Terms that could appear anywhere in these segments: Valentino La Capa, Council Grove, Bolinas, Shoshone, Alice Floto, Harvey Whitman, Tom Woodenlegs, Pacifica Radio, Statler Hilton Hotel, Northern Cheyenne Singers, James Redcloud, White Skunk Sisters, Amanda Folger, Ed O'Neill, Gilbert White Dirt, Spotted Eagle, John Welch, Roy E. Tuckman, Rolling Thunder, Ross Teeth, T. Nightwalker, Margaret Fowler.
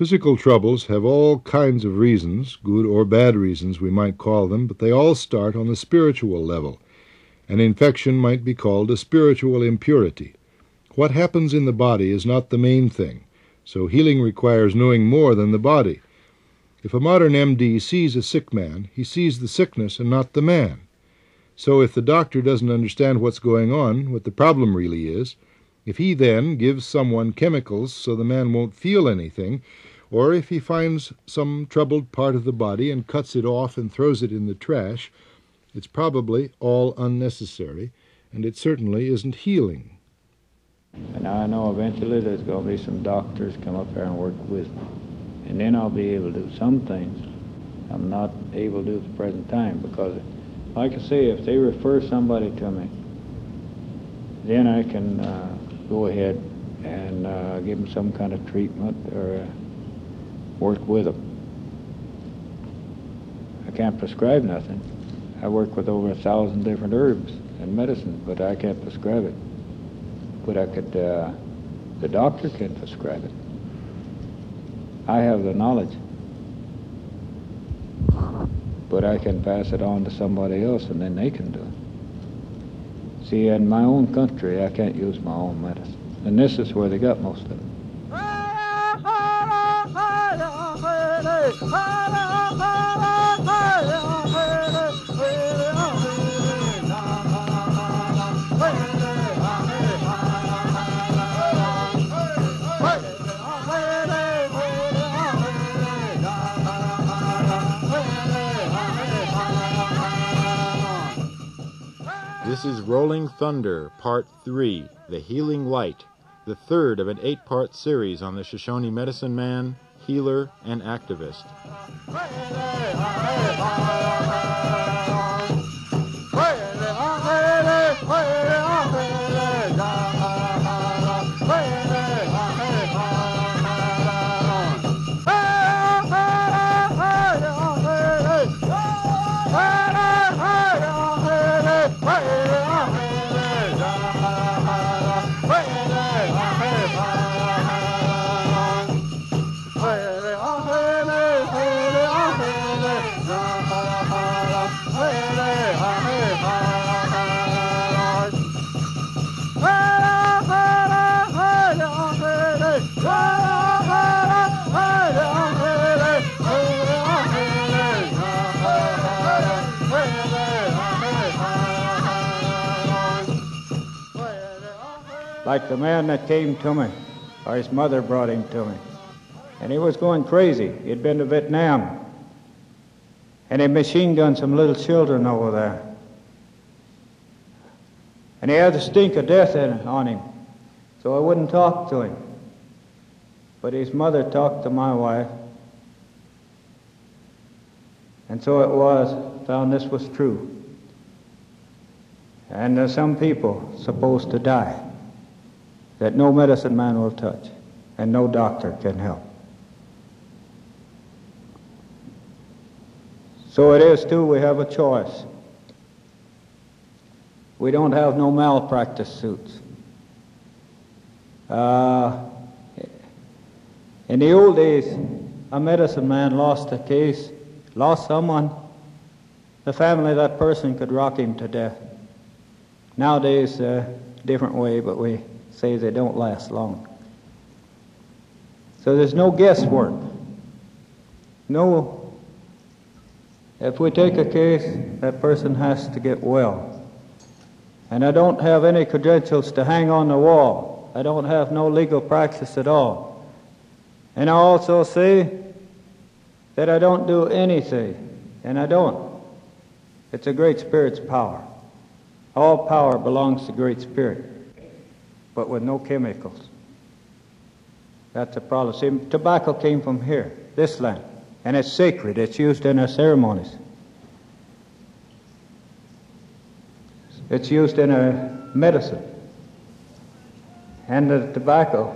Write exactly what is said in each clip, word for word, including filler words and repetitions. Physical troubles have all kinds of reasons, good or bad reasons we might call them, but they all start on the spiritual level. An infection might be called a spiritual impurity. What happens in the body is not the main thing, so healing requires knowing more than the body. If a modern M D sees a sick man, he sees the sickness and not the man. So if the doctor doesn't understand what's going on, what the problem really is, if he then gives someone chemicals so the man won't feel anything, or if he finds some troubled part of the body and cuts it off and throws it in the trash, it's probably all unnecessary, and it certainly isn't healing. And I know eventually there's going to be some doctors come up here and work with me, and then I'll be able to do some things I'm not able to do at the present time, because, like I say, if they refer somebody to me, then I can uh, go ahead and uh, give them some kind of treatment or uh, work with them. I can't prescribe nothing. I work with over a thousand different herbs and medicines, but I can't prescribe it. But I could, uh, the doctor can prescribe it. I have the knowledge, but I can pass it on to somebody else and then they can do it. See, in my own country, I can't use my own medicine. And this is where they got most of it. This is Rolling Thunder, Part three, The Healing Light, the third of an eight-part series on the Shoshone medicine man, healer, and activist. Like the man that came to me, or his mother brought him to me, and he was going crazy. He'd been to Vietnam, and he machine gunned some little children over there, and he had the stink of death in, on him, so I wouldn't talk to him. But his mother talked to my wife, and so it was, found this was true. And there's some people supposed to die that no medicine man will touch, and no doctor can help. So it is, too, we have a choice. We don't have no malpractice suits. Uh, in the old days, a medicine man lost a case, lost someone. The family of that person could rock him to death. Nowadays, a different way, but we say they don't last long. So there's no guesswork. No, if we take a case, that person has to get well. And I don't have any credentials to hang on the wall. I don't have no legal practice at all. And I also say that I don't do anything, and I don't. It's a Great Spirit's power. All power belongs to Great Spirit, but with no chemicals. That's a problem. See, tobacco came from here, this land, and it's sacred. It's used in our ceremonies. It's used in our medicine. And the tobacco,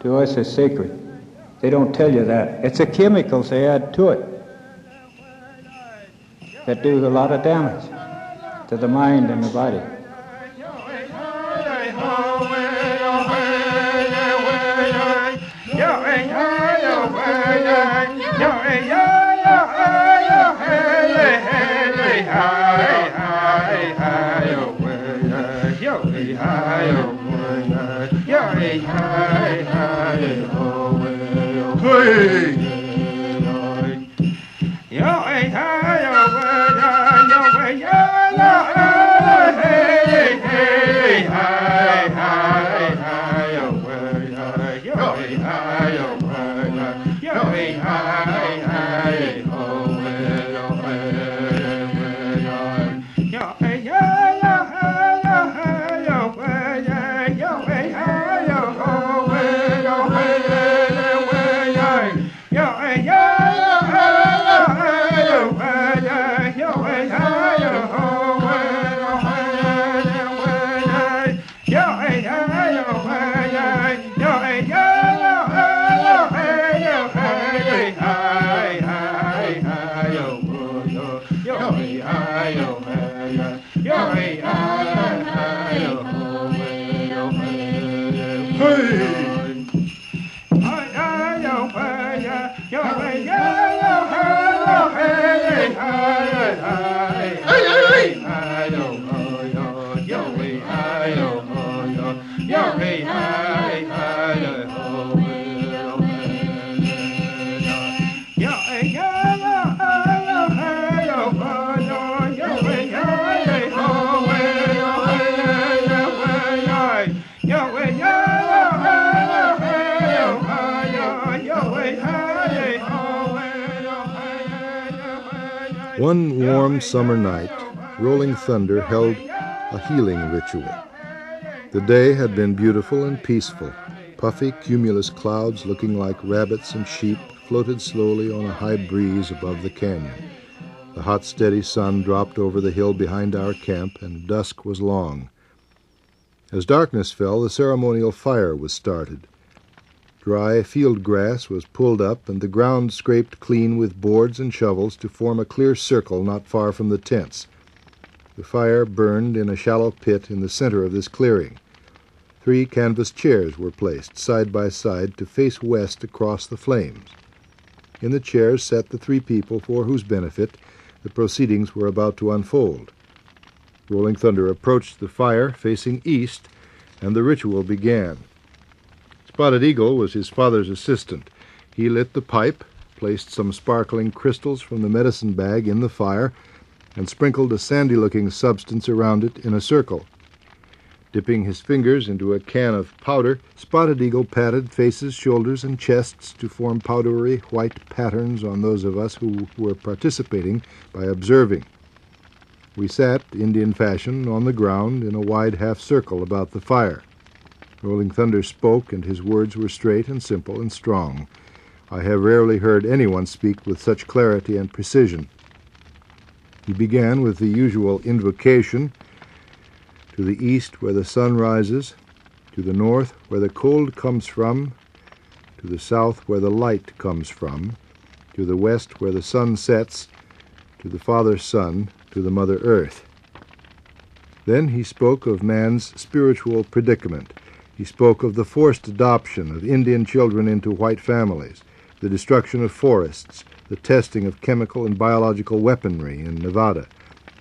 to us, is sacred. They don't tell you that. It's the chemicals they add to it that do a lot of damage to the mind and the body. One warm summer night, Rolling Thunder held a healing ritual. The day had been beautiful and peaceful. Puffy cumulus clouds looking like rabbits and sheep floated slowly on a high breeze above the canyon. The hot, steady sun dropped over the hill behind our camp, and dusk was long. As darkness fell, the ceremonial fire was started. Dry field grass was pulled up, and the ground scraped clean with boards and shovels to form a clear circle not far from the tents. The fire burned in a shallow pit in the center of this clearing. Three canvas chairs were placed side by side to face west across the flames. In the chairs sat the three people for whose benefit the proceedings were about to unfold. Rolling Thunder approached the fire facing east, and the ritual began. Spotted Eagle was his father's assistant. He lit the pipe, placed some sparkling crystals from the medicine bag in the fire, and sprinkled a sandy-looking substance around it in a circle. Dipping his fingers into a can of powder, Spotted Eagle patted faces, shoulders, and chests to form powdery white patterns on those of us who were participating by observing. We sat, Indian fashion, on the ground in a wide half-circle about the fire. Rolling Thunder spoke, and his words were straight and simple and strong. I have rarely heard anyone speak with such clarity and precision. He began with the usual invocation: to the east where the sun rises, to the north where the cold comes from, to the south where the light comes from, to the west where the sun sets, to the Father Sun, to the Mother Earth. Then he spoke of man's spiritual predicament. He spoke of the forced adoption of Indian children into white families, the destruction of forests, the testing of chemical and biological weaponry in Nevada.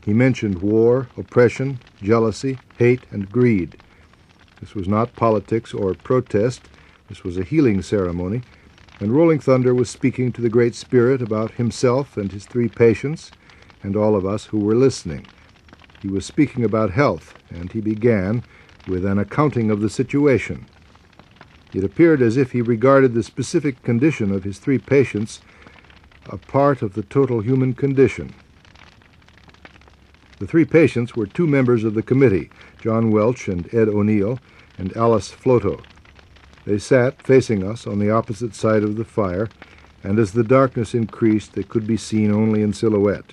He mentioned war, oppression, jealousy, hate, and greed. This was not politics or protest. This was a healing ceremony, and Rolling Thunder was speaking to the Great Spirit about himself and his three patients and all of us who were listening. He was speaking about health, and he began with an accounting of the situation. It appeared as if he regarded the specific condition of his three patients a part of the total human condition. The three patients were two members of the committee, John Welch and Ed O'Neill, and Alice Floto. They sat facing us on the opposite side of the fire, and as the darkness increased, they could be seen only in silhouette.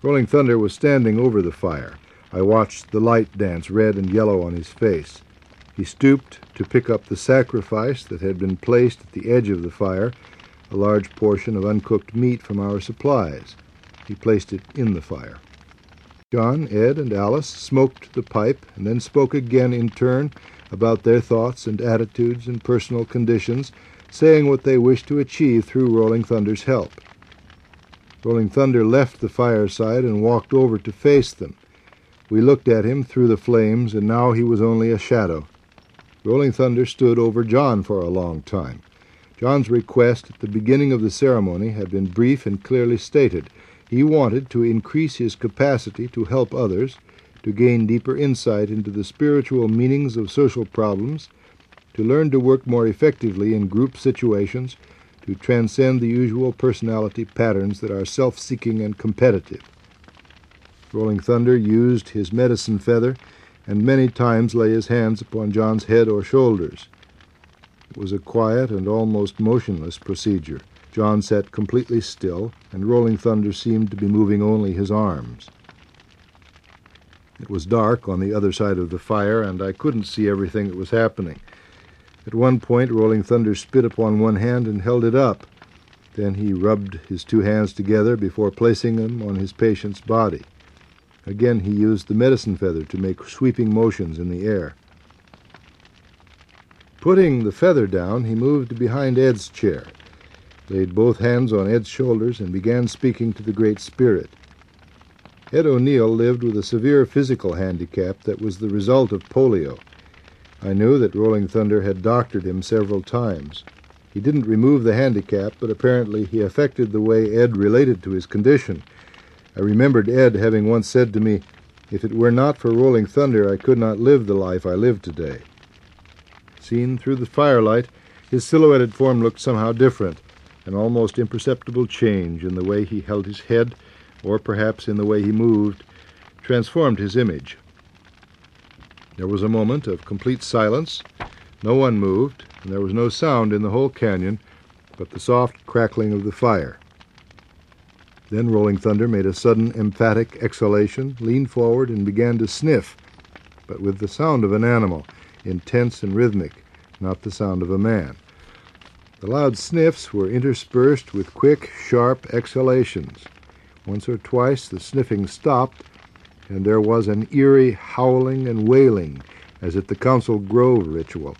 Rolling Thunder was standing over the fire. I watched the light dance red and yellow on his face. He stooped to pick up the sacrifice that had been placed at the edge of the fire, a large portion of uncooked meat from our supplies. He placed it in the fire. John, Ed, and Alice smoked the pipe and then spoke again in turn about their thoughts and attitudes and personal conditions, saying what they wished to achieve through Rolling Thunder's help. Rolling Thunder left the fireside and walked over to face them. We looked at him through the flames, and now he was only a shadow. Rolling Thunder stood over John for a long time. John's request at the beginning of the ceremony had been brief and clearly stated. He wanted to increase his capacity to help others, to gain deeper insight into the spiritual meanings of social problems, to learn to work more effectively in group situations, to transcend the usual personality patterns that are self-seeking and competitive. Rolling Thunder used his medicine feather and many times lay his hands upon John's head or shoulders. It was a quiet and almost motionless procedure. John sat completely still, and Rolling Thunder seemed to be moving only his arms. It was dark on the other side of the fire, and I couldn't see everything that was happening. At one point, Rolling Thunder spit upon one hand and held it up. Then he rubbed his two hands together before placing them on his patient's body. Again, he used the medicine feather to make sweeping motions in the air. Putting the feather down, he moved behind Ed's chair, laid both hands on Ed's shoulders, and began speaking to the Great Spirit. Ed O'Neill lived with a severe physical handicap that was the result of polio. I knew that Rolling Thunder had doctored him several times. He didn't remove the handicap, but apparently he affected the way Ed related to his condition. I remembered Ed having once said to me, "If it were not for Rolling Thunder, I could not live the life I live today." Seen through the firelight, his silhouetted form looked somehow different, an almost imperceptible change in the way he held his head, or perhaps in the way he moved, transformed his image. There was a moment of complete silence. No one moved, and there was no sound in the whole canyon but the soft crackling of the fire. Then Rolling Thunder made a sudden, emphatic exhalation, leaned forward, and began to sniff, but with the sound of an animal, intense and rhythmic, not the sound of a man. The loud sniffs were interspersed with quick, sharp exhalations. Once or twice the sniffing stopped, and there was an eerie howling and wailing, as at the Council Grove ritual.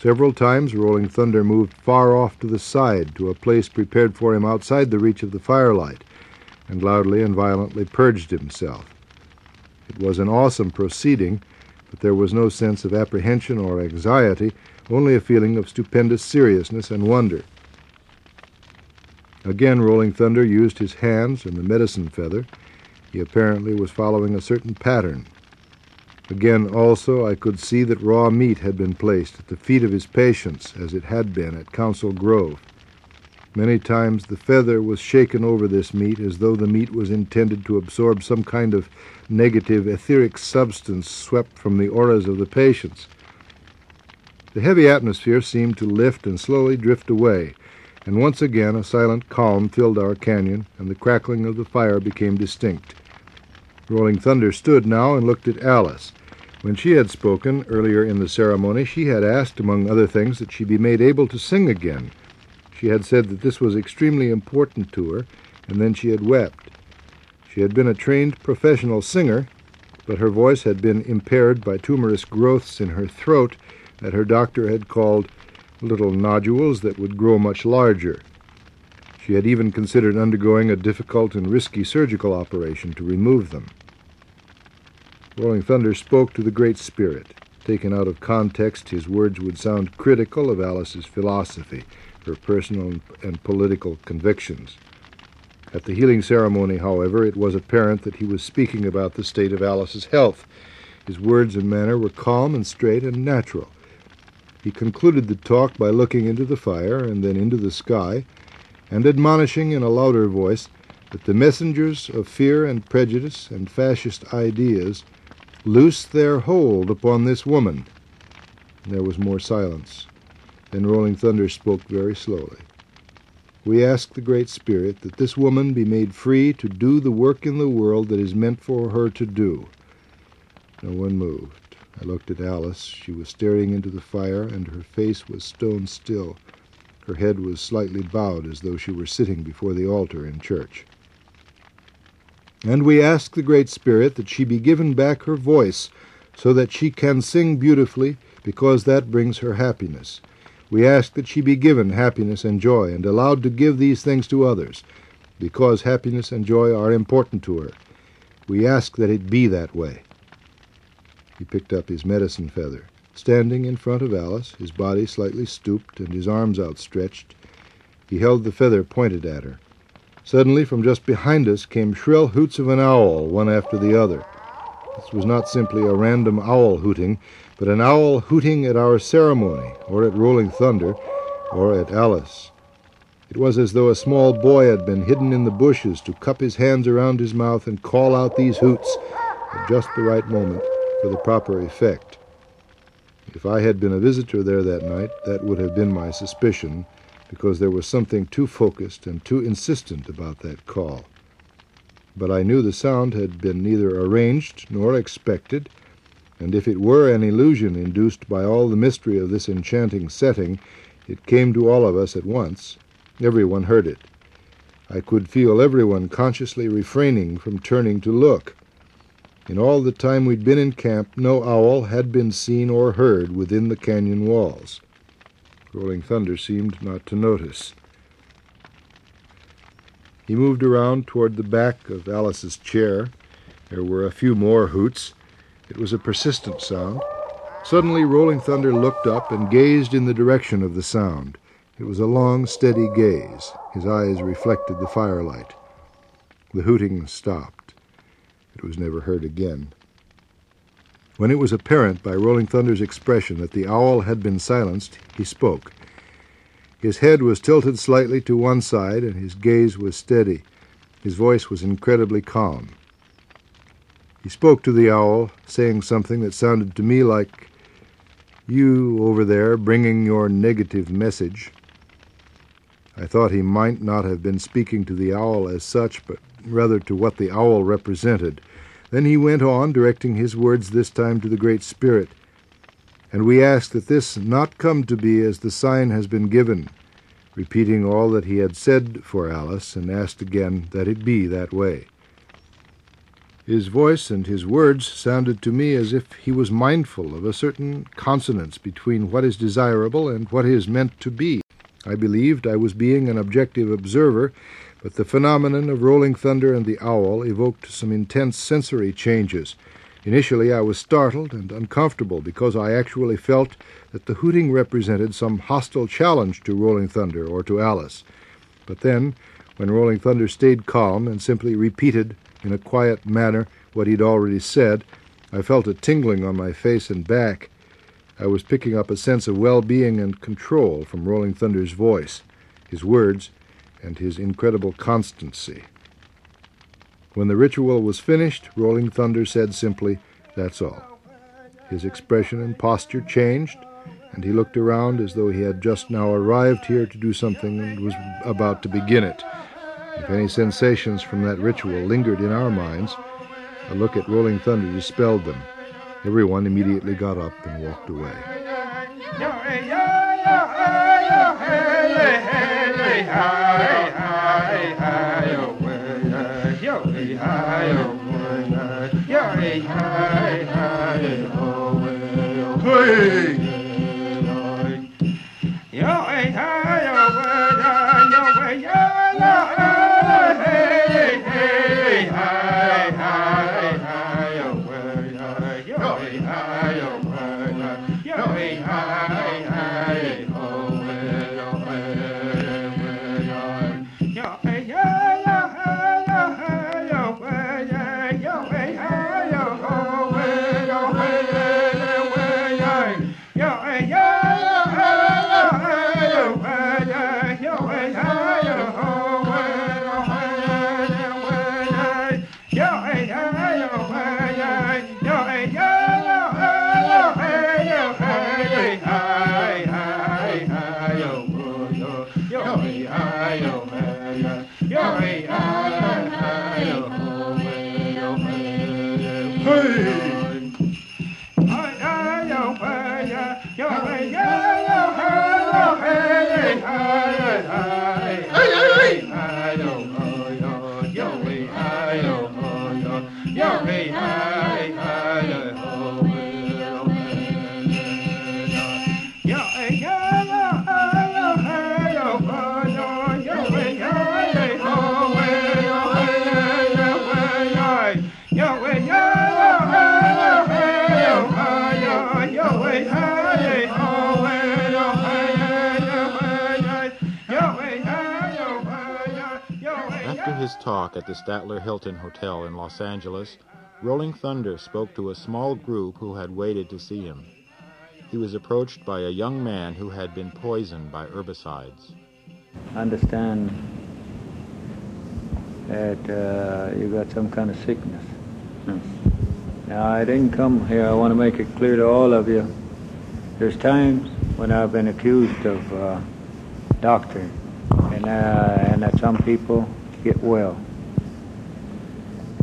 Several times Rolling Thunder moved far off to the side, to a place prepared for him outside the reach of the firelight, and loudly and violently purged himself. It was an awesome proceeding, but there was no sense of apprehension or anxiety, only a feeling of stupendous seriousness and wonder. Again, Rolling Thunder used his hands and the medicine feather. He apparently was following a certain pattern. Again, also, I could see that raw meat had been placed at the feet of his patients, as it had been at Council Grove. Many times the feather was shaken over this meat, as though the meat was intended to absorb some kind of negative etheric substance swept from the auras of the patients. The heavy atmosphere seemed to lift and slowly drift away, and once again a silent calm filled our canyon, and the crackling of the fire became distinct. Rolling Thunder stood now and looked at Alice. When she had spoken earlier in the ceremony, she had asked, among other things, that she be made able to sing again. She had said that this was extremely important to her, and then she had wept. She had been a trained professional singer, but her voice had been impaired by tumorous growths in her throat that her doctor had called little nodules that would grow much larger. She had even considered undergoing a difficult and risky surgical operation to remove them. Rolling Thunder spoke to the Great Spirit. Taken out of context, his words would sound critical of Alice's philosophy, her personal and political convictions. At the healing ceremony, however, it was apparent that he was speaking about the state of Alice's health. His words and manner were calm and straight and natural. He concluded the talk by looking into the fire and then into the sky, and admonishing in a louder voice that the messengers of fear and prejudice and fascist ideas loose their hold upon this woman. There was more silence. Then Rolling Thunder spoke very slowly. "We ask the Great Spirit that this woman be made free to do the work in the world that is meant for her to do." No one moved. I looked at Alice. She was staring into the fire, and her face was stone still. Her head was slightly bowed, as though she were sitting before the altar in church. "And we ask the Great Spirit that she be given back her voice, so that she can sing beautifully, because that brings her happiness. We ask that she be given happiness and joy and allowed to give these things to others, because happiness and joy are important to her. We ask that it be that way." He picked up his medicine feather. Standing in front of Alice, his body slightly stooped and his arms outstretched, he held the feather pointed at her. Suddenly, from just behind us, came shrill hoots of an owl, one after the other. This was not simply a random owl hooting, but an owl hooting at our ceremony, or at Rolling Thunder, or at Alice. It was as though a small boy had been hidden in the bushes to cup his hands around his mouth and call out these hoots at just the right moment for the proper effect. If I had been a visitor there that night, that would have been my suspicion, because there was something too focused and too insistent about that call. But I knew the sound had been neither arranged nor expected, and if it were an illusion induced by all the mystery of this enchanting setting, it came to all of us at once. Everyone heard it. I could feel everyone consciously refraining from turning to look. In all the time we'd been in camp, no owl had been seen or heard within the canyon walls. Rolling Thunder seemed not to notice. He moved around toward the back of Alice's chair. There were a few more hoots. It was a persistent sound. Suddenly, Rolling Thunder looked up and gazed in the direction of the sound. It was a long, steady gaze. His eyes reflected the firelight. The hooting stopped. It was never heard again. When it was apparent by Rolling Thunder's expression that the owl had been silenced, he spoke. His head was tilted slightly to one side, and his gaze was steady. His voice was incredibly calm. He spoke to the owl, saying something that sounded to me like, "You over there bringing your negative message." I thought he might not have been speaking to the owl as such, but rather to what the owl represented. Then he went on, directing his words this time to the Great Spirit, "And we ask that this not come to be as the sign has been given," repeating all that he had said for Alice, and asked again that it be that way. His voice and his words sounded to me as if he was mindful of a certain consonance between what is desirable and what is meant to be. I believed I was being an objective observer, but the phenomenon of Rolling Thunder and the owl evoked some intense sensory changes. Initially, I was startled and uncomfortable because I actually felt that the hooting represented some hostile challenge to Rolling Thunder or to Alice. But then, when Rolling Thunder stayed calm and simply repeated in a quiet manner what he'd already said, I felt a tingling on my face and back. I was picking up a sense of well-being and control from Rolling Thunder's voice, his words, and his incredible constancy. When the ritual was finished, Rolling Thunder said simply, "That's all." His expression and posture changed, and he looked around as though he had just now arrived here to do something and was about to begin it. If any sensations from that ritual lingered in our minds, a look at Rolling Thunder dispelled them. Everyone immediately got up and walked away. Yeah, yeah, yeah. his talk at the Statler Hilton Hotel in Los Angeles, Rolling Thunder spoke to a small group who had waited to see him. He was approached by a young man who had been poisoned by herbicides. I understand that uh, you got some kind of sickness. Hmm. Now, I didn't come here. I want to make it clear to all of you. There's times when I've been accused of uh, doctoring, and, uh, and that some people get well.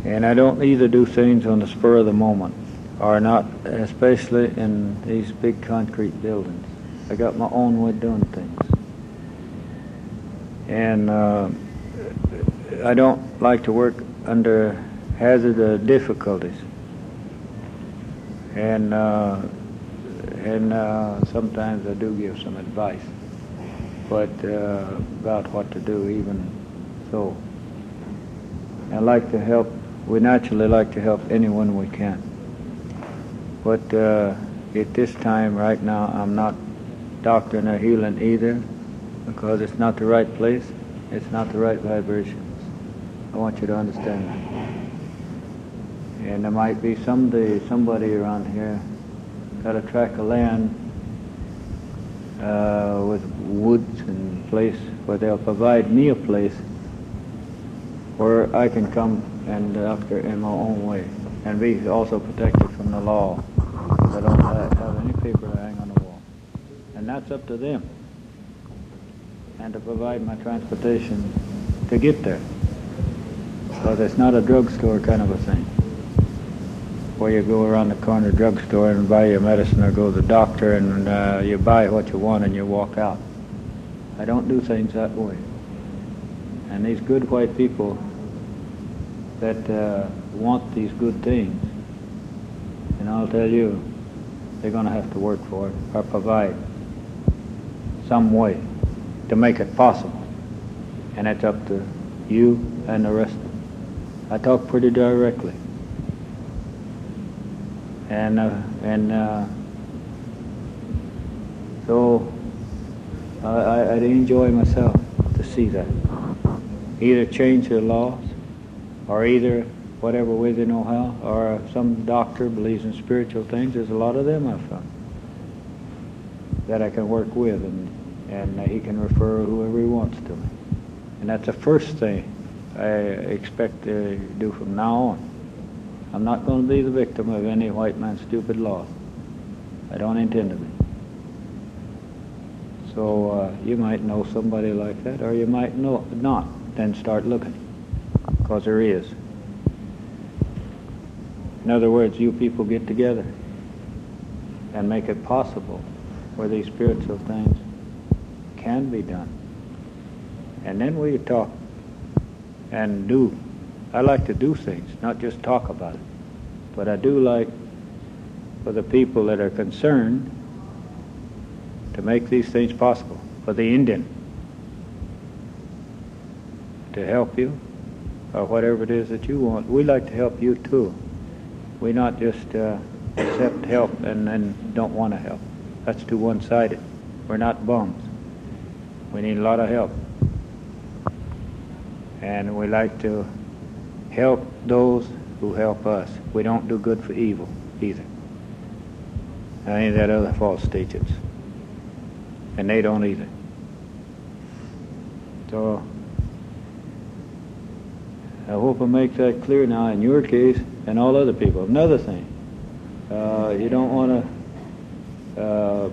And I don't either do things on the spur of the moment, or not, especially in these big concrete buildings. I got my own way of doing things. And uh, I don't like to work under hazardous difficulties. And uh, and uh, sometimes I do give some advice, but uh, about what to do, even so. I like to help. We naturally like to help anyone we can. But uh, at this time right now, I'm not doctoring or healing either, because it's not the right place, it's not the right vibrations. I want you to understand that. And there might be someday somebody around here got a tract of land uh, with woods and place where they'll provide me a place where I can come and doctor in my own way, and be also protected from the law. I don't have any paper to hang on the wall. And that's up to them. And to provide my transportation to get there. Because it's not a drugstore kind of a thing, where you go around the corner drugstore and buy your medicine, or go to the doctor and uh, you buy what you want and you walk out. I don't do things that way. And these good white people that uh, want these good things, and I'll tell you, they're going to have to work for it, or provide some way to make it possible. And it's up to you and the rest of them. I talk pretty directly. And, uh, and uh, so I, I, I'd enjoy myself to see that. Either change the laws, or either whatever way they know how, or some doctor believes in spiritual things. There's a lot of them I've found that I can work with, and, and he can refer whoever he wants to me. And that's the first thing I expect to do from now on. I'm not going to be the victim of any white man's stupid law. I don't intend to be. So uh, you might know somebody like that, or you might know not. Then start looking, because there is. In other words, you people get together and make it possible where these spiritual things can be done. And then we talk and do. I like to do things, not just talk about it. But I do like for the people that are concerned to make these things possible, for the Indian, to help you, or whatever it is that you want. We like to help you too. We not just uh, accept help and then don't want to help. That's too one-sided. We're not bums. We need a lot of help. And we like to help those who help us. We don't do good for evil either. Any of that other false teachings. And they don't either. So I hope I make that clear now in your case and all other people. Another thing, uh, you don't want to uh,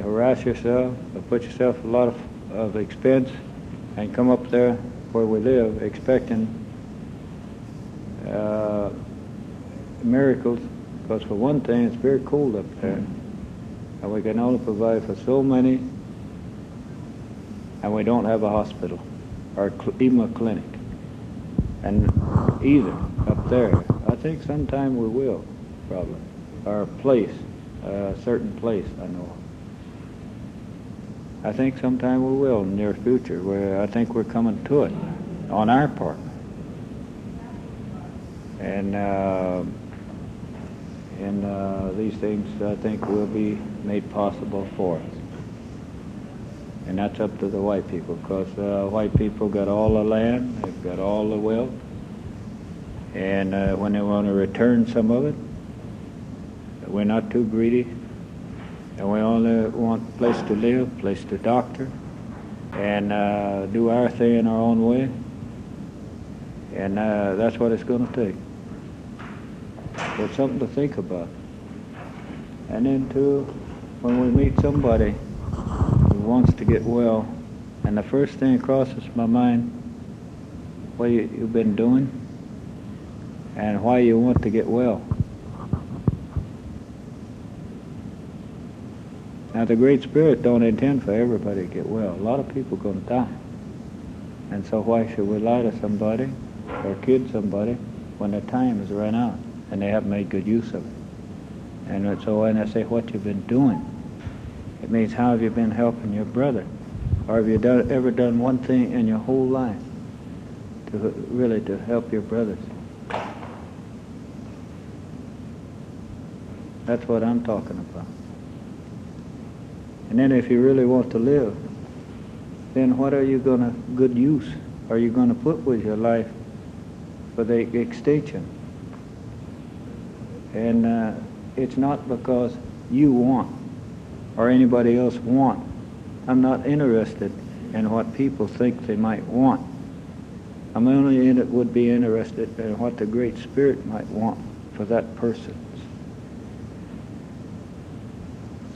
harass yourself or put yourself a lot of, of expense and come up there where we live expecting uh, miracles, because for one thing it's very cold up there, and we can only provide for so many, and we don't have a hospital or cl- even a clinic. And either up there, I think sometime we will, probably, or a place, a certain place I know of. I think sometime we will in the near future, where I think we're coming to it on our part. And uh, and uh, these things I think will be made possible for us. And that's up to the white people, because uh, white people got all the land, they've got all the wealth. And uh, when they want to return some of it, we're not too greedy. And we only want a place to live, a place to doctor, and uh, do our thing in our own way. And uh, that's what it's going to take. So it's something to think about. And then, too, when we meet somebody who wants to get well, and the first thing crosses my mind, what you, you've been doing and why you want to get well. Now, the Great Spirit don't intend for everybody to get well. A lot of people are going to die. And so why should we lie to somebody or kid somebody when their time has run out and they haven't made good use of it? And so when I say what you've been doing, it means how have you been helping your brother? Or have you done, ever done one thing in your whole life to really to help your brothers? That's what I'm talking about. And then if you really want to live, then what are you going to, good use are you going to put with your life for the extension? And uh, it's not because you want or anybody else want. I'm not interested in what people think they might want. I'm only in it would be interested in what the Great Spirit might want for that person.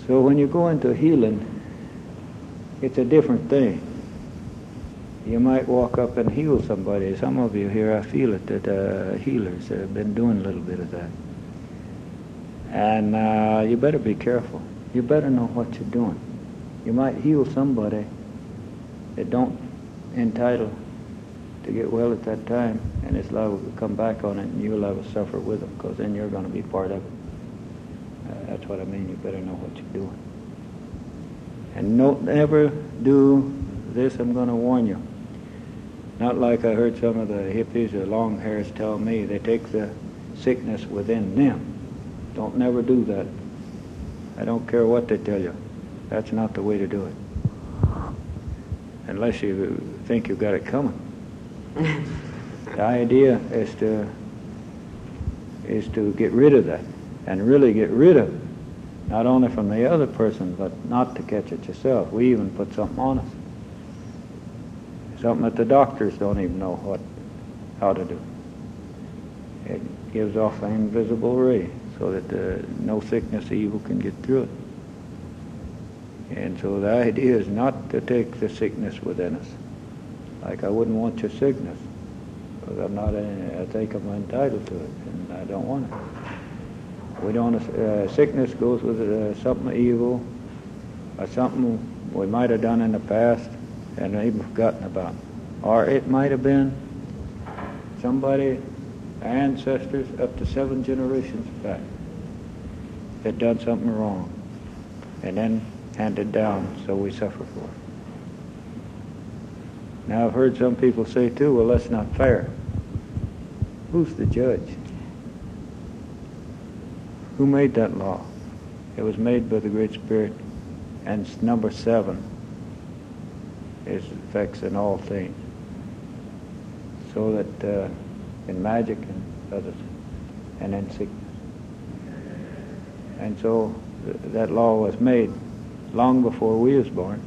So when you go into healing, it's a different thing. You might walk up and heal somebody. Some of you here, I feel it, that uh, healers have been doing a little bit of that. And uh, you better be careful. You better know what you're doing. You might heal somebody that don't entitle to get well at that time, and it's liable to come back on it, and you'll have to suffer with them, because then you're going to be part of it. That's what I mean, you better know what you're doing. And don't ever do this, I'm going to warn you. Not like I heard some of the hippies or long hairs tell me, they take the sickness within them. Don't never do that. I don't care what they tell you. That's not the way to do it. Unless you think you've got it coming. The idea is to is to get rid of that. And really get rid of it, not only from the other person, but not to catch it yourself. We even put something on us, something that the doctors don't even know what, how to do. It gives off an invisible ray so that the, no sickness or evil can get through it. And so the idea is not to take the sickness within us. Like I wouldn't want your sickness, because I'm not. I think I'm entitled to it, and I don't want it. We don't, uh, sickness goes with uh, something evil or something we might have done in the past and even forgotten about. Or it might have been somebody, ancestors up to seven generations back that done something wrong and then handed down, so we suffer for it. Now I've heard some people say too, well, that's not fair. Who's the judge? Who made that law? It was made by the Great Spirit, and number seven is effects in all things. So that uh, in magic and others, and in sickness. And so th- that law was made long before we was born.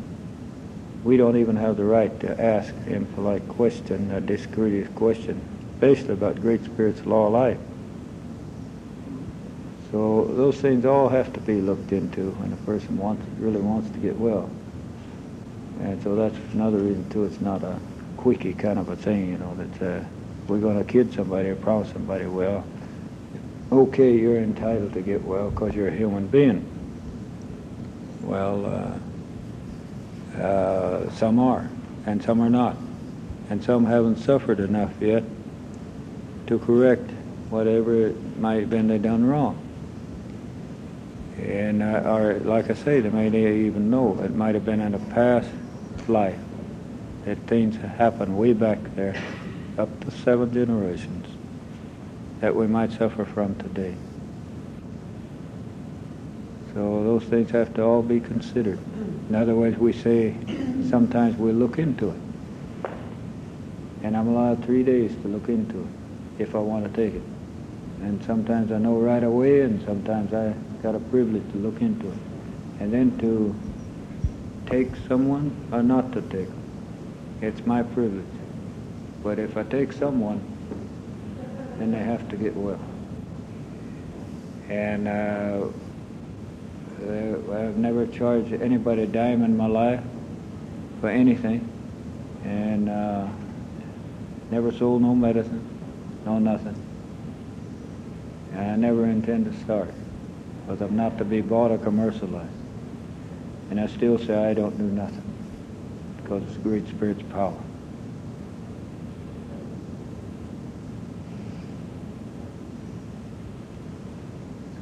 We don't even have the right to ask impolite question, a discourteous question, especially about Great Spirit's law of life. So those things all have to be looked into when a person wants, really wants to get well. And so that's another reason, too. It's not a quickie kind of a thing, you know, that uh, we're going to kid somebody or promise somebody, well, okay, you're entitled to get well because you're a human being. Well, uh, uh, some are, and some are not. And some haven't suffered enough yet to correct whatever it might have been they done wrong. And, uh, or like I say, they may not even know. It might have been in a past life that things happened way back there, up to seven generations, that we might suffer from today. So those things have to all be considered. In other words, we say, sometimes we look into it. and I'm allowed three days to look into it if I want to take it. And sometimes I know right away, and sometimes I got a privilege to look into it. And then to take someone or not to take them, it's my privilege. But if I take someone, then they have to get well. And uh, I've never charged anybody a dime in my life for anything, and uh, never sold no medicine, no nothing. And I never intend to start, because I'm not to be bought or commercialized. And I still say I don't do nothing, because it's the Great Spirit's power.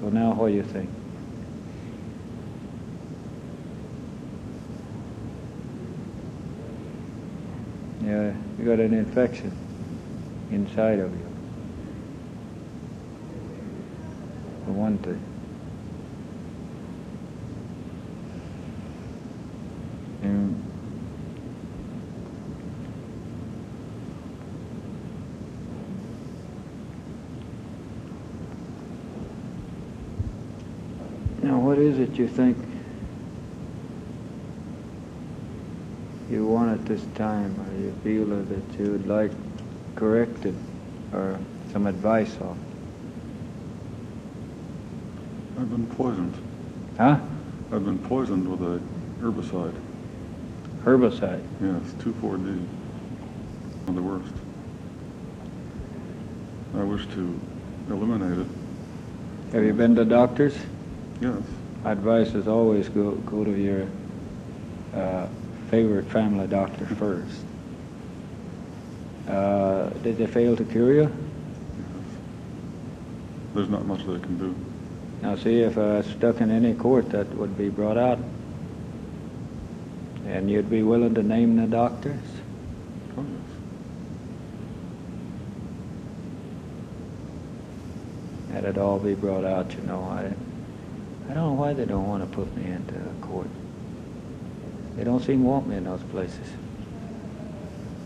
So now what do you think? Yeah, you got an infection inside of you. For one thing. And now, what is it you think you want at this time, or you feel that you would like corrected or some advice on? I've been poisoned. Huh? I've been poisoned with a herbicide. Herbicide? Yes, two four D. One of the worst. I wish to eliminate it. Have you been to doctors? Yes. Advice is always go, go to your uh, favorite family doctor first. Uh, did they fail to cure you? Yes. There's not much they can do. Now see, if I was stuck in any court, that would be brought out. And you'd be willing to name the doctors? Oh, yes. That'd all be brought out, you know. I, I don't know why they don't want to put me into court. They don't seem to want me in those places.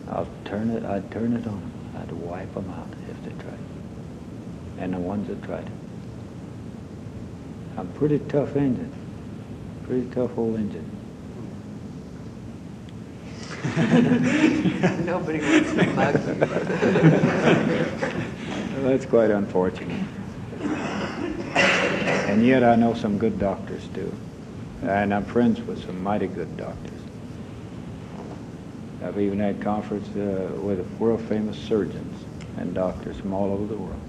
I'll turn it, I'd turn it on. I'd wipe them out if they tried. And the ones that tried. I'm pretty tough engine. Pretty tough old engine. Nobody wants to mug you. Well, that's quite unfortunate. And yet I know some good doctors too. And I'm friends with some mighty good doctors. I've even had conference uh, with world-famous surgeons and doctors from all over the world.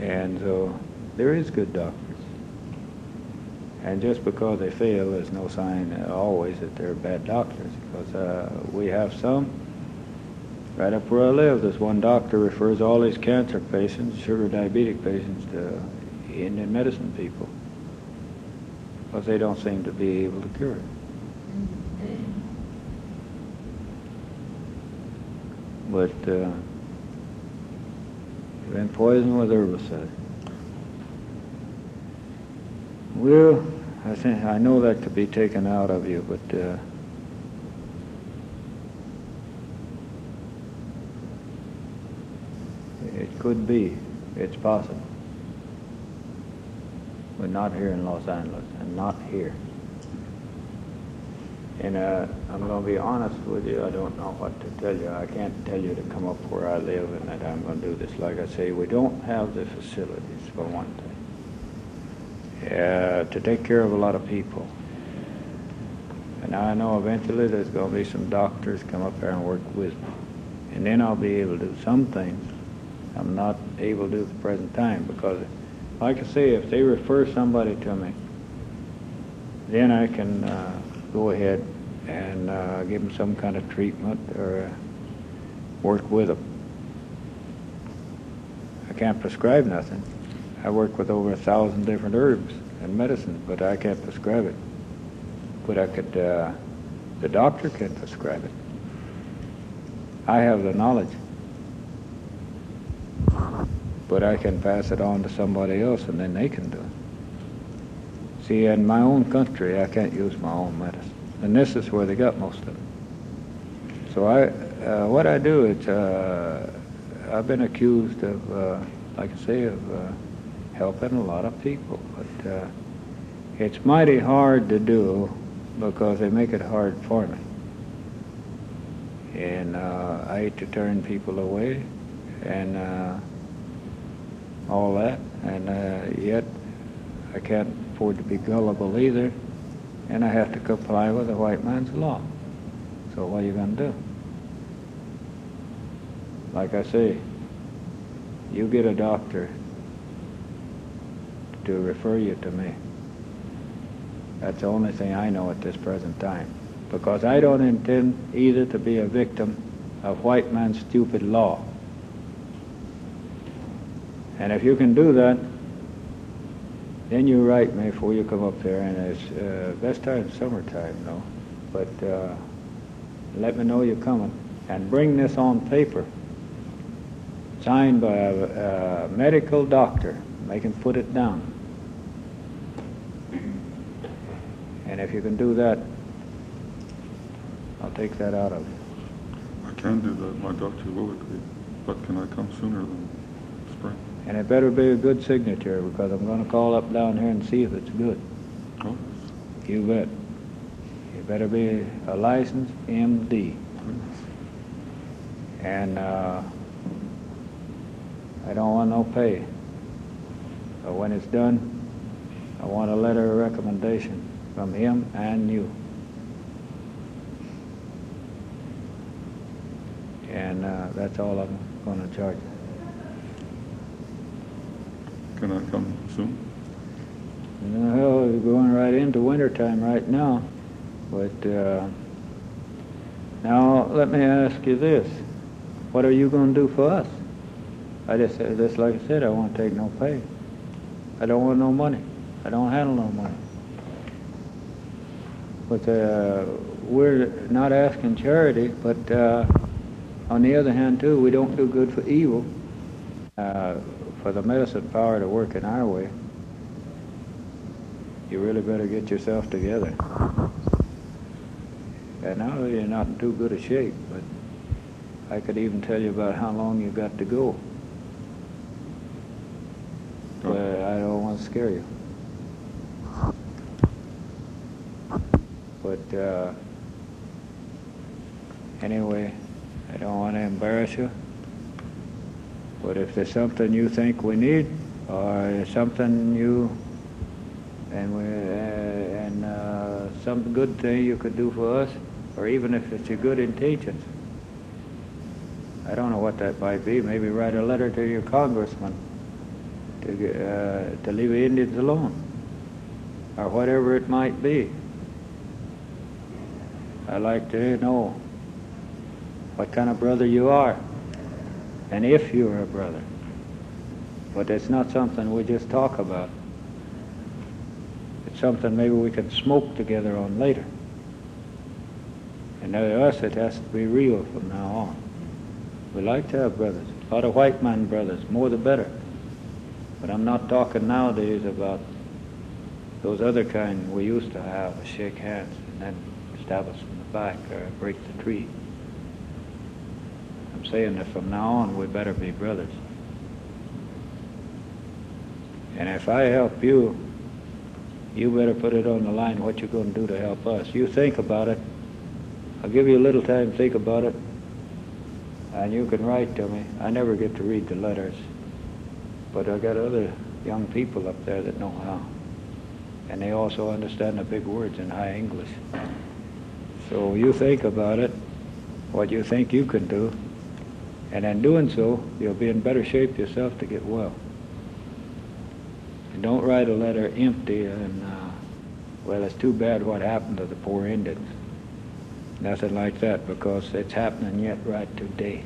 And so there is good doctors. And just because they fail, there's no sign always that they're bad doctors, because uh, we have some. Right up where I live, this one doctor refers all his cancer patients, sugar diabetic patients, to Indian medicine people, because they don't seem to be able to cure it. But uh, been poisoned with herbicide. Well, I think I know that could be taken out of you, but uh, it could be. It's possible. But not here in Los Angeles, and not here. And uh, I'm going to be honest with you, I don't know what to tell you. I can't tell you to come up where I live and that I'm going to do this. Like I say, we don't have the facilities, for one thing, uh, to take care of a lot of people. And I know eventually there's going to be some doctors come up here and work with me. And then I'll be able to do some things I'm not able to do at the present time, because like I say, if they refer somebody to me, then I can uh, go ahead and uh, give them some kind of treatment or uh, work with them. I can't prescribe nothing. I work with over a thousand different herbs and medicines, but I can't prescribe it. But I could, uh, the doctor can prescribe it. I have the knowledge. But I can pass it on to somebody else, and then they can do it. See, in my own country, I can't use my own medicine. And this is where they got most of it. So I, uh, what I do is uh, I've been accused of, uh, like I say, of uh, helping a lot of people. But uh, it's mighty hard to do because they make it hard for me. And uh, I hate to turn people away and uh, all that. And uh, yet I can't afford to be gullible either. And I have to comply with the white man's law. So what are you going to do? Like I say, you get a doctor to refer you to me. That's the only thing I know at this present time. Because I don't intend either to be a victim of white man's stupid law. And if you can do that, then you write me before you come up there. And it's uh, best time summertime, though. But uh, let me know you're coming. And bring this on paper, signed by a, a medical doctor. They can put it down. And if you can do that, I'll take that out of you. I can do that. My doctor will agree. But can I come sooner than spring? And it better be a good signature, because I'm going to call up down here and see if it's good. Oh. You bet. You better be a licensed M D. And uh, I don't want no pay. But when it's done, I want a letter of recommendation from him and you. And uh, that's all I'm going to charge you. Can I come soon? No, we're going right into wintertime right now. But uh, now let me ask you this. What are you going to do for us? I just, just like I said, I won't take no pay. I don't want no money. I don't handle no money. But uh, we're not asking charity, but uh, on the other hand, too, we don't do good for evil, uh, for the medicine power to work in our way. You really better get yourself together. And now you're not in too good a shape, but I could even tell you about how long you got to go. But I don't want to scare you. But uh, anyway, I don't want to embarrass you. But if there's something you think we need, or something you and we uh, and uh, some good thing you could do for us, or even if it's your good intentions. I don't know what that might be. Maybe write a letter to your congressman to, uh, to leave the Indians alone, or whatever it might be. I'd like to know what kind of brother you are, and if you're a brother. But it's not something we just talk about. It's something maybe we can smoke together on later. And to us, it has to be real from now on. We like to have brothers, a lot of white man brothers, more the better. But I'm not talking nowadays about those other kind we used to have, shake hands and then stab us in the back or break the tree. I'm saying that from now on we better be brothers. And if I help you, you better put it on the line what you're going to do to help us. You think about it. I'll give you a little time to think about it. And you can write to me. I never get to read the letters, but I got other young people up there that know how. And they also understand the big words in high English. So you think about it, what you think you can do, and in doing so, you'll be in better shape yourself to get well. And don't write a letter empty and, uh, well, it's too bad what happened to the poor Indians. Nothing like that, because it's happening yet right today.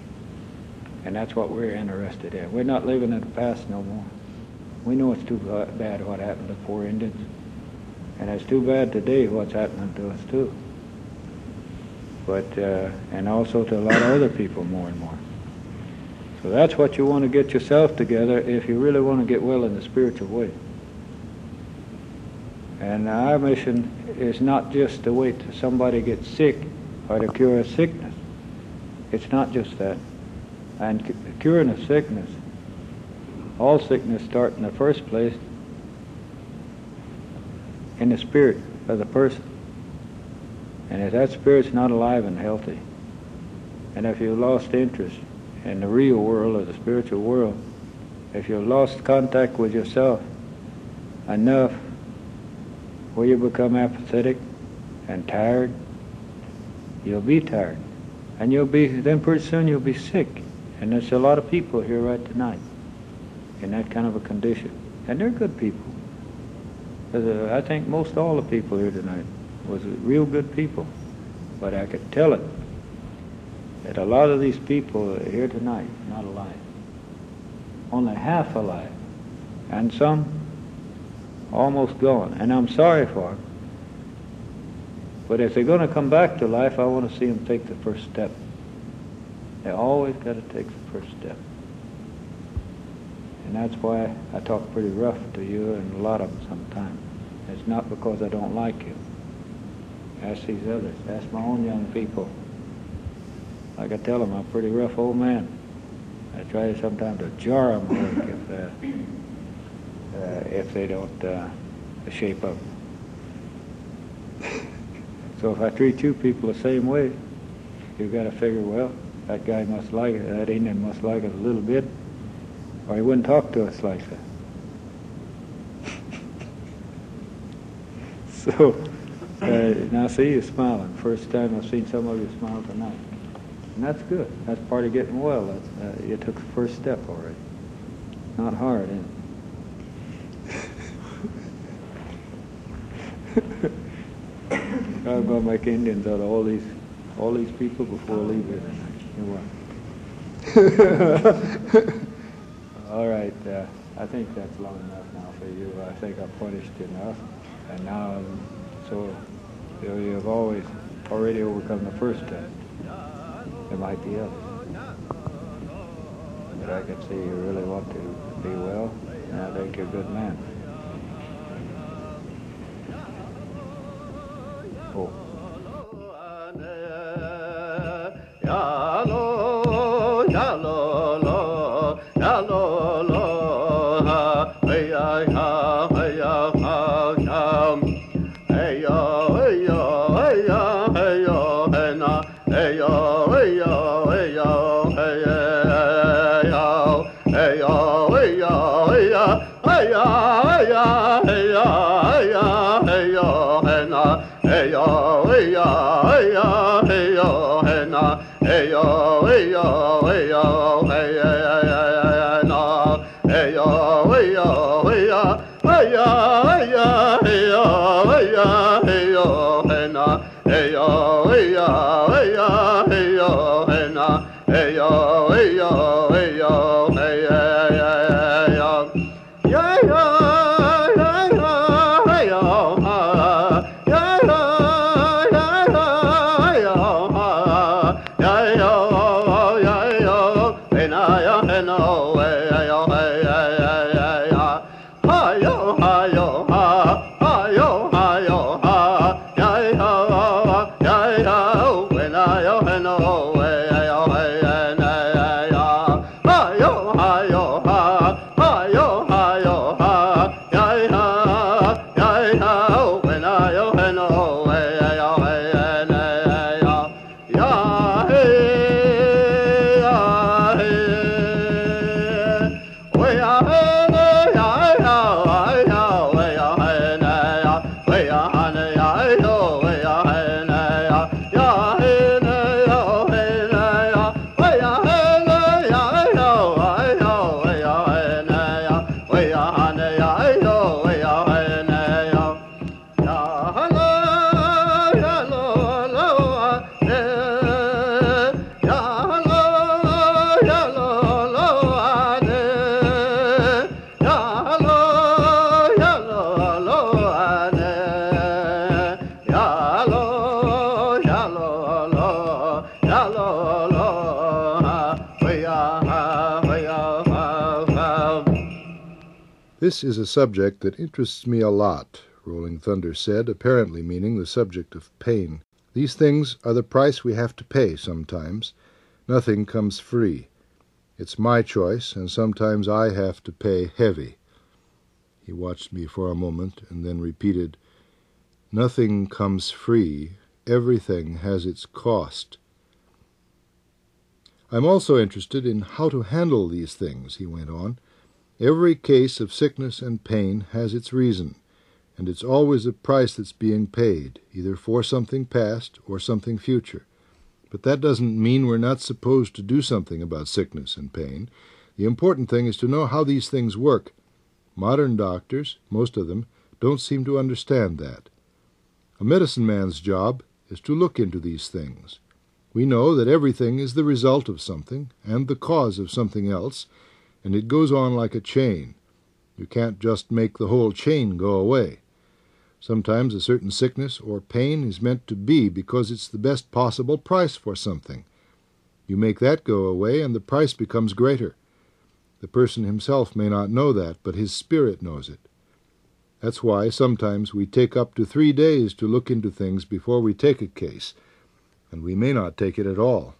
And that's what we're interested in. We're not living in the past no more. We know it's too bad what happened to poor Indians. And it's too bad today what's happening to us too. But, uh, and also to a lot of other people more and more. So that's what you want to get yourself together if you really want to get well in the spiritual way. And our mission is not just to wait till somebody gets sick or to cure a sickness. It's not just that. And c- curing a sickness, all sickness start in the first place in the spirit of the person. And if that spirit's not alive and healthy, and if you've lost interest in the real world or the spiritual world, if you've lost contact with yourself enough where you become apathetic and tired, you'll be tired. And you'll be, then pretty soon you'll be sick. And there's a lot of people here right tonight in that kind of a condition. And they're good people. Uh, I think most all the people here tonight was real good people. But I could tell it that a lot of these people here tonight not alive. Only half alive. And some almost gone. And I'm sorry for them. But if they're going to come back to life, I want to see them take the first step. They always got to take the first step. And that's why I talk pretty rough to you and a lot of them sometimes. It's not because I don't like you. Ask these others. Ask my own young people. Like I tell them, I'm a pretty rough old man. I try sometimes to jar them like if, uh, uh, if they don't uh, shape up. So if I treat you people the same way, you've got to figure, well, that guy must like it, that Indian must like it a little bit, or he wouldn't talk to us like that. So, uh, now see you smiling. First time I've seen some of you smile tonight. And that's good. That's part of getting well. That's, uh, you took the first step already. Not hard, is it? I'm going to make Indians out of all these, all these people before I leave here tonight. All right, uh, I think that's long enough now for you. I think I punished enough, and now um, so you know, you've always already overcome the first step. There might be others, but I can see you really want to be well, and I think you're a good man. This is a subject that interests me a lot, Rolling Thunder said, apparently meaning the subject of pain. These things are the price we have to pay sometimes, Nothing comes free. It's my choice, and sometimes I have to pay heavy. He watched me for a moment and then repeated, "Nothing comes free. Everything has its cost." I'm also interested in how to handle these things, he went on. Every case of sickness and pain has its reason, and it's always a price that's being paid, either for something past or something future. But that doesn't mean we're not supposed to do something about sickness and pain. The important thing is to know how these things work. Modern doctors, most of them, don't seem to understand that. A medicine man's job is to look into these things. We know that everything is the result of something and the cause of something else, and it goes on like a chain. You can't just make the whole chain go away. Sometimes a certain sickness or pain is meant to be because it's the best possible price for something. You make that go away, and the price becomes greater. The person himself may not know that, but his spirit knows it. That's why sometimes we take up to three days to look into things before we take a case, and we may not take it at all.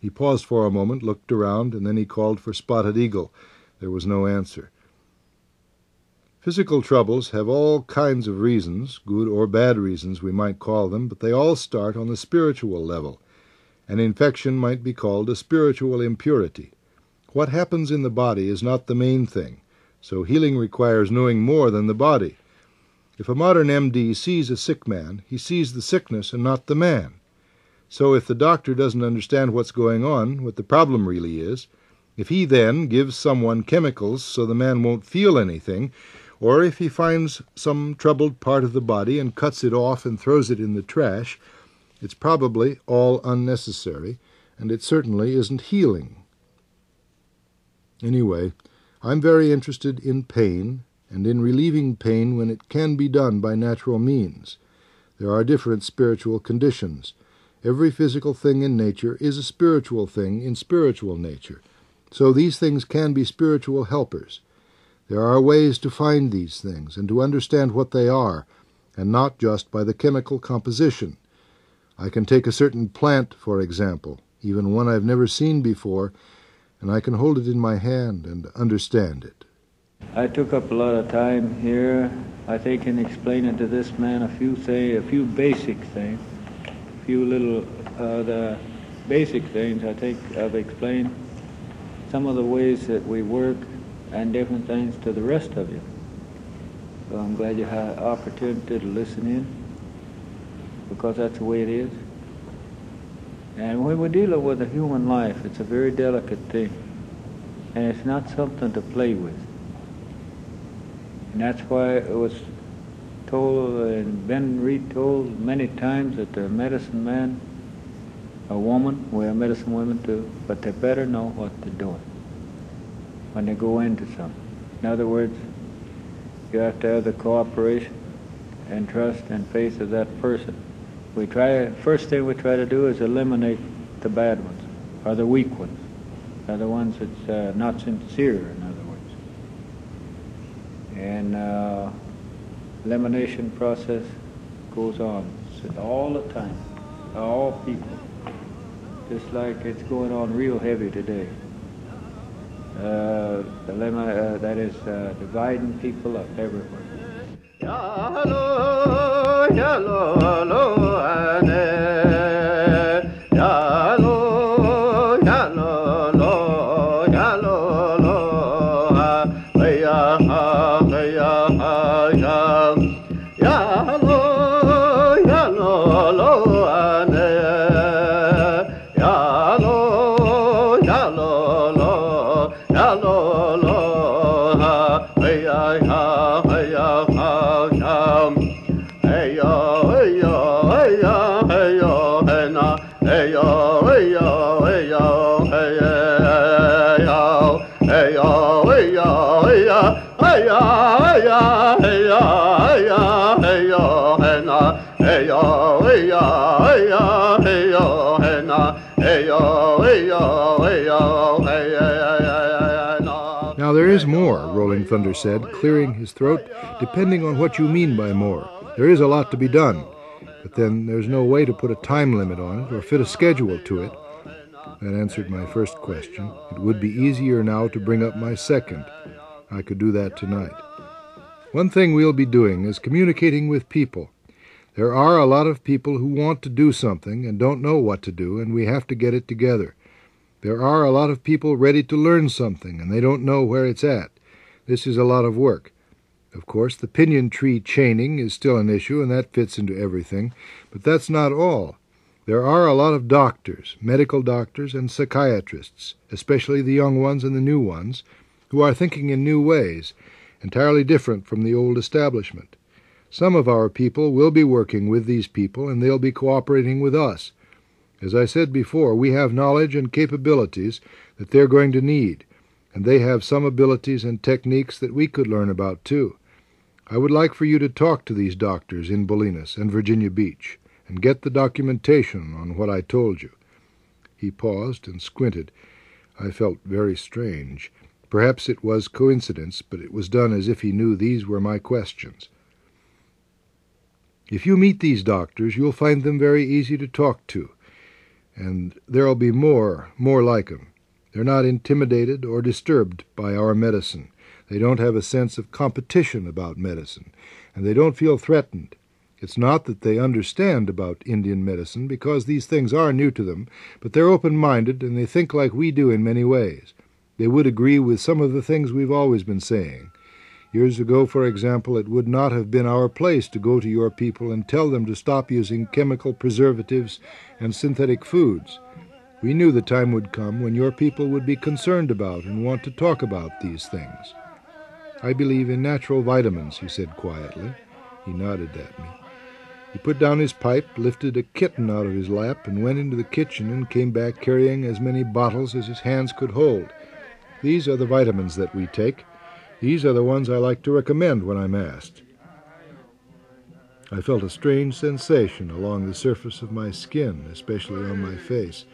He paused for a moment, looked around, and then he called for Spotted Eagle. There was no answer. Physical troubles have all kinds of reasons, good or bad reasons we might call them, but they all start on the spiritual level. An infection might be called a spiritual impurity. What happens in the body is not the main thing, so healing requires knowing more than the body. If a modern M D sees a sick man, he sees the sickness and not the man. So if the doctor doesn't understand what's going on, what the problem really is, if he then gives someone chemicals so the man won't feel anything, or if he finds some troubled part of the body and cuts it off and throws it in the trash, it's probably all unnecessary, and it certainly isn't healing. Anyway, I'm very interested in pain, and in relieving pain when it can be done by natural means. There are different spiritual conditions. Every physical thing in nature is a spiritual thing in spiritual nature, so these things can be spiritual helpers. There are ways to find these things and to understand what they are, and not just by the chemical composition. I can take a certain plant, for example, even one I've never seen before, and I can hold it in my hand and understand it. I took up a lot of time here, I think, in explaining to this man a few say, a few basic things, a few little uh, the basic things I think I've explained, some of the ways that we work, and different things to the rest of you. So I'm glad you had an opportunity to listen in, because that's the way it is. And when we're dealing with a human life, it's a very delicate thing, and it's not something to play with. And that's why it was told and been retold many times that the medicine man, a woman, well, medicine women too, but they better know what they're doing when they go into something. In other words, you have to have the cooperation and trust and faith of that person. We try, first thing we try to do is eliminate the bad ones, or the weak ones, or the ones that's uh, not sincere, in other words. And uh, elimination process goes on all the time, all people. Just like it's going on real heavy today. Uh, dilemma, uh, that is uh, dividing people up everywhere. Yalo, yalo, yalo, ane, yalo, yalo, lo, yalo, lo, ah, ya, ah, ya, ah, ya, yalo, yalo, lo, ane. Now there is more, Rolling Thunder said, clearing his throat, depending on what you mean by more. There is a lot to be done, but then there's no way to put a time limit on it or fit a schedule to it. That answered my first question. It would be easier now to bring up my second. I could do that tonight. One thing we'll be doing is communicating with people. There are a lot of people who want to do something and don't know what to do, and we have to get it together. There are a lot of people ready to learn something, and they don't know where it's at. This is a lot of work. Of course, the pinyon tree chaining is still an issue, and that fits into everything, but that's not all. There are a lot of doctors, medical doctors and psychiatrists, especially the young ones and the new ones, who are thinking in new ways, entirely different from the old establishment. Some of our people will be working with these people, and they'll be cooperating with us. As I said before, we have knowledge and capabilities that they're going to need, and they have some abilities and techniques that we could learn about, too. I would like for you to talk to these doctors in Bolinas and Virginia Beach, and get the documentation on what I told you. He paused and squinted. I felt very strange. Perhaps it was coincidence, but it was done as if he knew these were my questions. If you meet these doctors, you'll find them very easy to talk to, and there'll be more, more like them. They're not intimidated or disturbed by our medicine. They don't have a sense of competition about medicine, and they don't feel threatened. It's not that they understand about Indian medicine, because these things are new to them, but they're open-minded, and they think like we do in many ways. They would agree with some of the things we've always been saying. Years ago, for example, it would not have been our place to go to your people and tell them to stop using chemical preservatives and synthetic foods. We knew the time would come when your people would be concerned about and want to talk about these things. I believe in natural vitamins, he said quietly. He nodded at me. He put down his pipe, lifted a kitten out of his lap, and went into the kitchen and came back carrying as many bottles as his hands could hold. These are the vitamins that we take. These are the ones I like to recommend when I'm asked. I felt a strange sensation along the surface of my skin, especially on my face.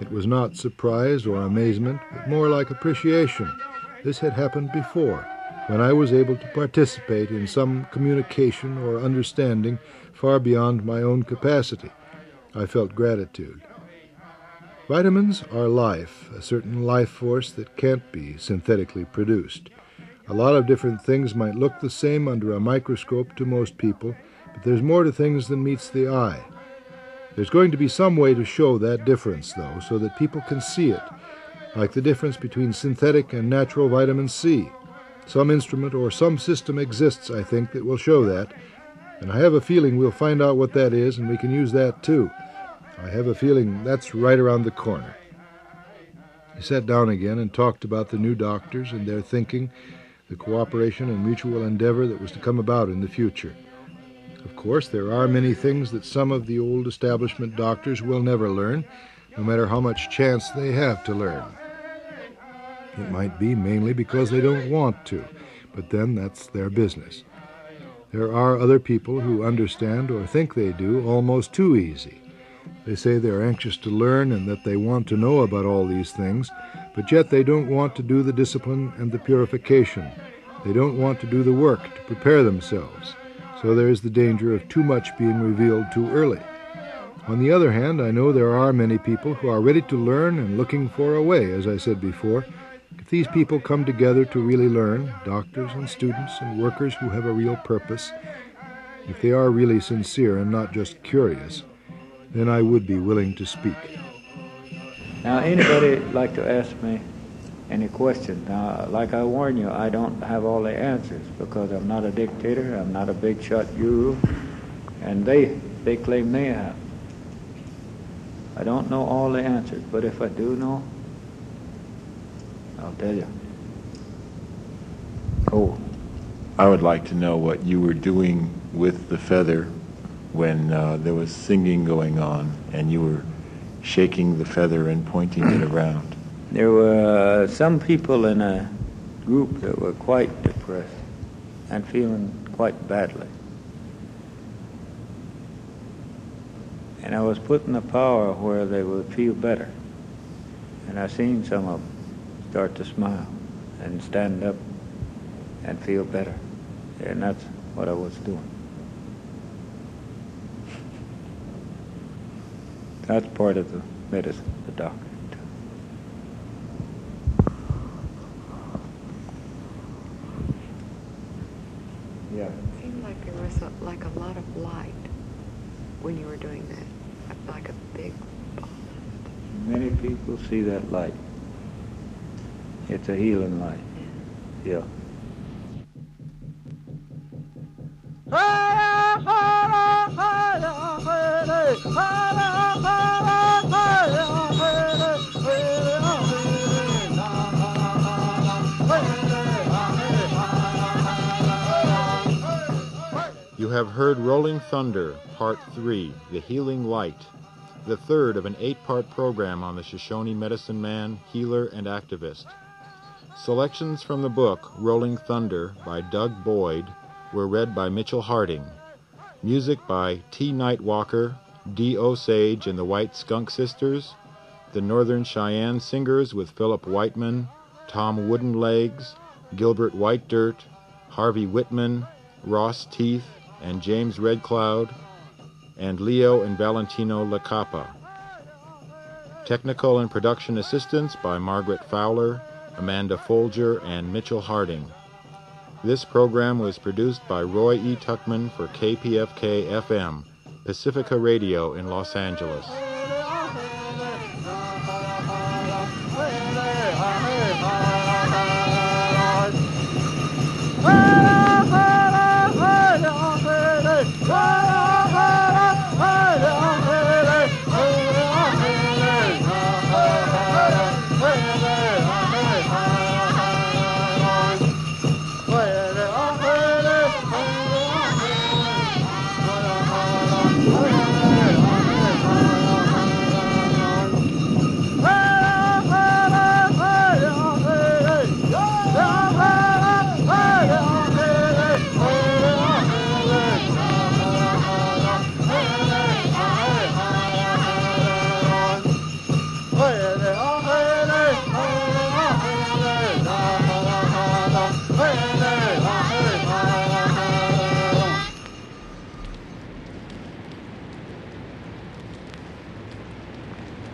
It was not surprise or amazement, but more like appreciation. This had happened before, when I was able to participate in some communication or understanding far beyond my own capacity. I felt gratitude. Vitamins are life, a certain life force that can't be synthetically produced. A lot of different things might look the same under a microscope to most people, but there's more to things than meets the eye. There's going to be some way to show that difference, though, so that people can see it, like the difference between synthetic and natural vitamin C. Some instrument or some system exists, I think, that will show that, and I have a feeling we'll find out what that is, and we can use that too. I have a feeling that's right around the corner. He sat down again and talked about the new doctors and their thinking, the cooperation and mutual endeavor that was to come about in the future. Of course, there are many things that some of the old establishment doctors will never learn, no matter how much chance they have to learn. It might be mainly because they don't want to, but then that's their business. There are other people who understand or think they do almost too easy. They say they're anxious to learn and that they want to know about all these things, but yet they don't want to do the discipline and the purification. They don't want to do the work to prepare themselves, so there is the danger of too much being revealed too early. On the other hand, I know there are many people who are ready to learn and looking for a way, as I said before. If these people come together to really learn, doctors and students and workers who have a real purpose, if they are really sincere and not just curious, then I would be willing to speak. Now, anybody like to ask me any questions? Now, like I warn you, I don't have all the answers because I'm not a dictator, I'm not a big shot guru, and they, they claim they have. I don't know all the answers, but if I do know, I'll tell you. Oh, I would like to know what you were doing with the feather when uh, there was singing going on and you were shaking the feather and pointing it around. There were uh, some people in a group that were quite depressed and feeling quite badly. And I was putting the power where they would feel better. And I seen some of them start to smile and stand up and feel better. And that's what I was doing. That's part of the medicine, the doctor. a, like a lot of light when you were doing that, like a big ball. Many people see that light. It's a healing light. Yeah. You have heard Rolling Thunder, Part three, The Healing Light, the third of an eight-part program on the Shoshone medicine man, healer, and activist. Selections from the book Rolling Thunder by Doug Boyd were read by Mitchell Harding. Music by T. Nightwalker, D. Osage and the White Skunk Sisters, the Northern Cheyenne Singers with Philip Whiteman, Tom Woodenlegs, Gilbert White Dirt, Harvey Whitman, Ross Teeth, and James Redcloud, and Leo and Valentino La Capa. Technical and production assistance by Margaret Fowler, Amanda Folger, and Mitchell Harding. This program was produced by Roy E. Tuckman for K P F K F M, Pacifica Radio in Los Angeles.